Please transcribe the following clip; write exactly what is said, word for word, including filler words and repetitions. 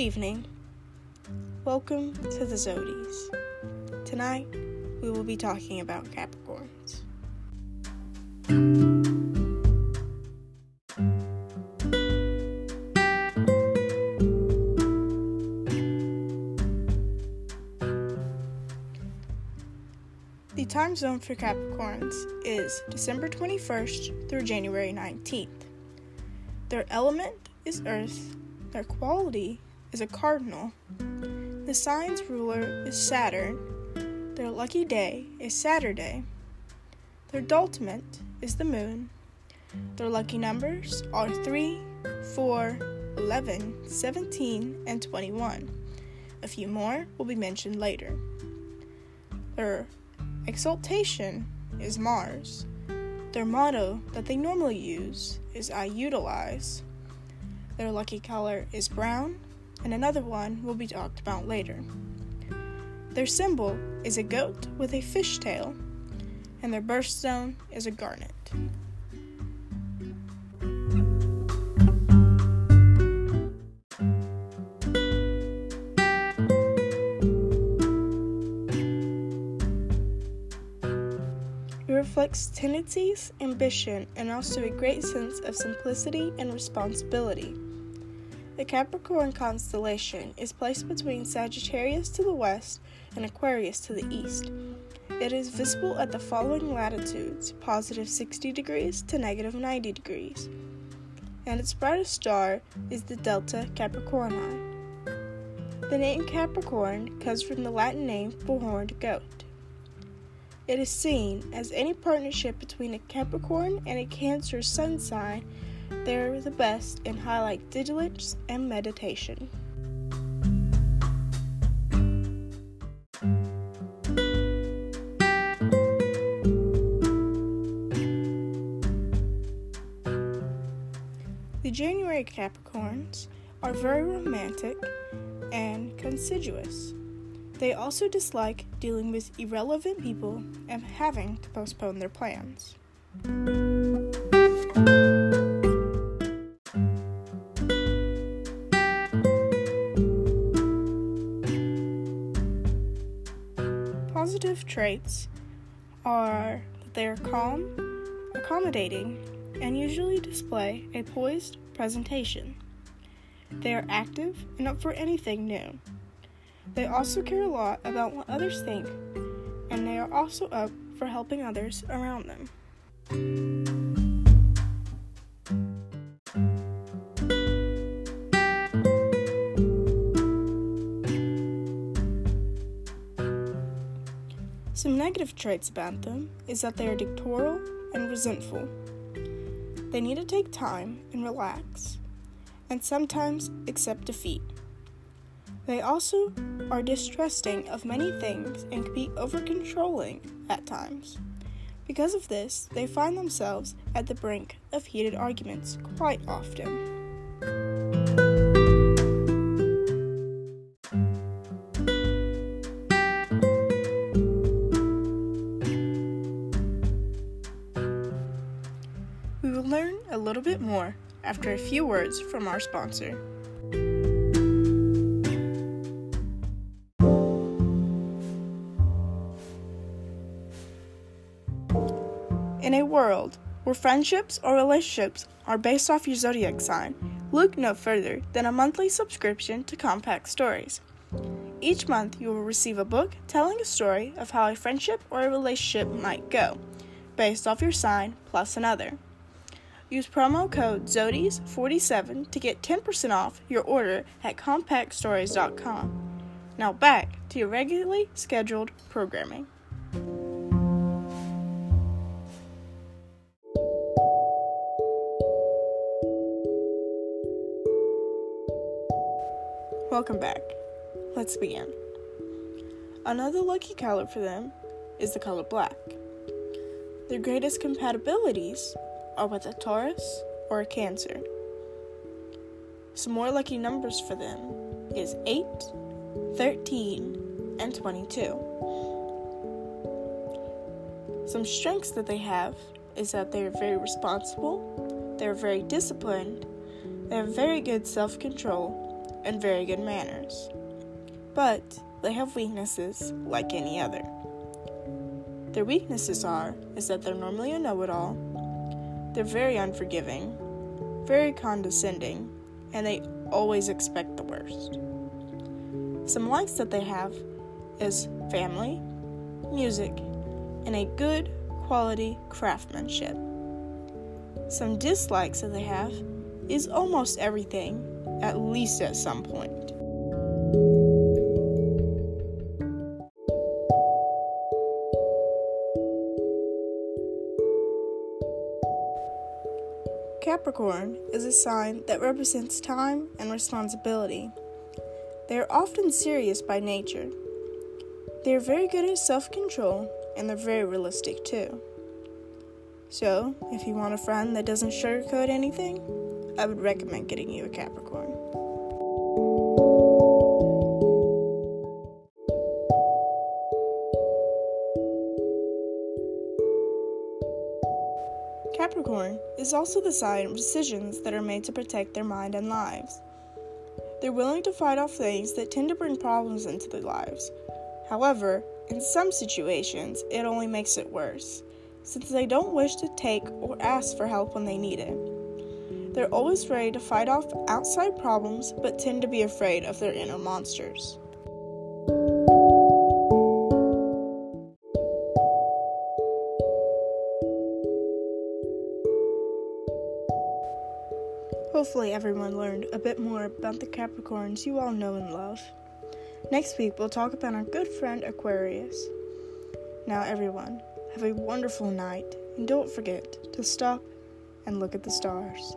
Good evening. Welcome to the Zodies. Tonight, we will be talking about Capricorns. The time zone for Capricorns is December twenty-first through January nineteenth. Their element is Earth. Their quality is a cardinal. The sign's ruler is Saturn. Their lucky day is Saturday. Their doltimate is the moon. Their lucky numbers are three, four, eleven, seventeen, and twenty-one. A few more will be mentioned later. Their exaltation is Mars. Their motto that they normally use is "I utilize." Their lucky color is brown, and another one will be talked about later. Their symbol is a goat with a fish tail, and their birthstone is a garnet. It reflects tendencies, ambition, and also a great sense of simplicity and responsibility. The Capricorn constellation is placed between Sagittarius to the west and Aquarius to the east. It is visible at the following latitudes, positive sixty degrees to negative ninety degrees, and its brightest star is the Delta Capricorni. The name Capricorn comes from the Latin name for horned goat. It is seen as any partnership between a Capricorn and a Cancer sun sign. They're the best and highlight diligence and meditation. The January Capricorns are very romantic and conspicuous. They also dislike dealing with irrelevant people and having to postpone their plans. Positive traits are that they are calm, accommodating, and usually display a poised presentation. They are active and up for anything new. They also care a lot about what others think, and they are also up for helping others around them. Some negative traits about them is that they are dictatorial and resentful. They need to take time and relax, and sometimes accept defeat. They also are distrusting of many things and can be over-controlling at times. Because of this, they find themselves at the brink of heated arguments quite often. We will learn a little bit more after a few words from our sponsor. In a world where friendships or relationships are based off your zodiac sign, look no further than a monthly subscription to Compact Stories. Each month you will receive a book telling a story of how a friendship or a relationship might go, based off your sign plus another. Use promo code Zodies forty-seven to get ten percent off your order at compact stories dot com. Now back to your regularly scheduled programming. Welcome back. Let's begin. Another lucky color for them is the color black. Their greatest compatibilities are with a Taurus or a Cancer. Some more lucky numbers for them is eight, thirteen, and twenty-two. Some strengths that they have is that they are very responsible, they are very disciplined, they have very good self-control, and very good manners, but they have weaknesses like any other. Their weaknesses are is that they're normally a know-it-all, they're very unforgiving, very condescending, and they always expect the worst. Some likes that they have is family, music, and a good quality craftsmanship. Some dislikes that they have is almost everything, at least at some point. Capricorn is a sign that represents time and responsibility. They are often serious by nature. They are very good at self-control, and they're very realistic too. So, if you want a friend that doesn't sugarcoat anything, I would recommend getting you a Capricorn. Capricorn is also the sign of decisions that are made to protect their mind and lives. They're willing to fight off things that tend to bring problems into their lives. However, in some situations, it only makes it worse, since they don't wish to take or ask for help when they need it. They're always ready to fight off outside problems, but tend to be afraid of their inner monsters. Hopefully everyone learned a bit more about the Capricorns you all know and love. Next week, we'll talk about our good friend Aquarius. Now everyone, have a wonderful night, and don't forget to stop and look at the stars.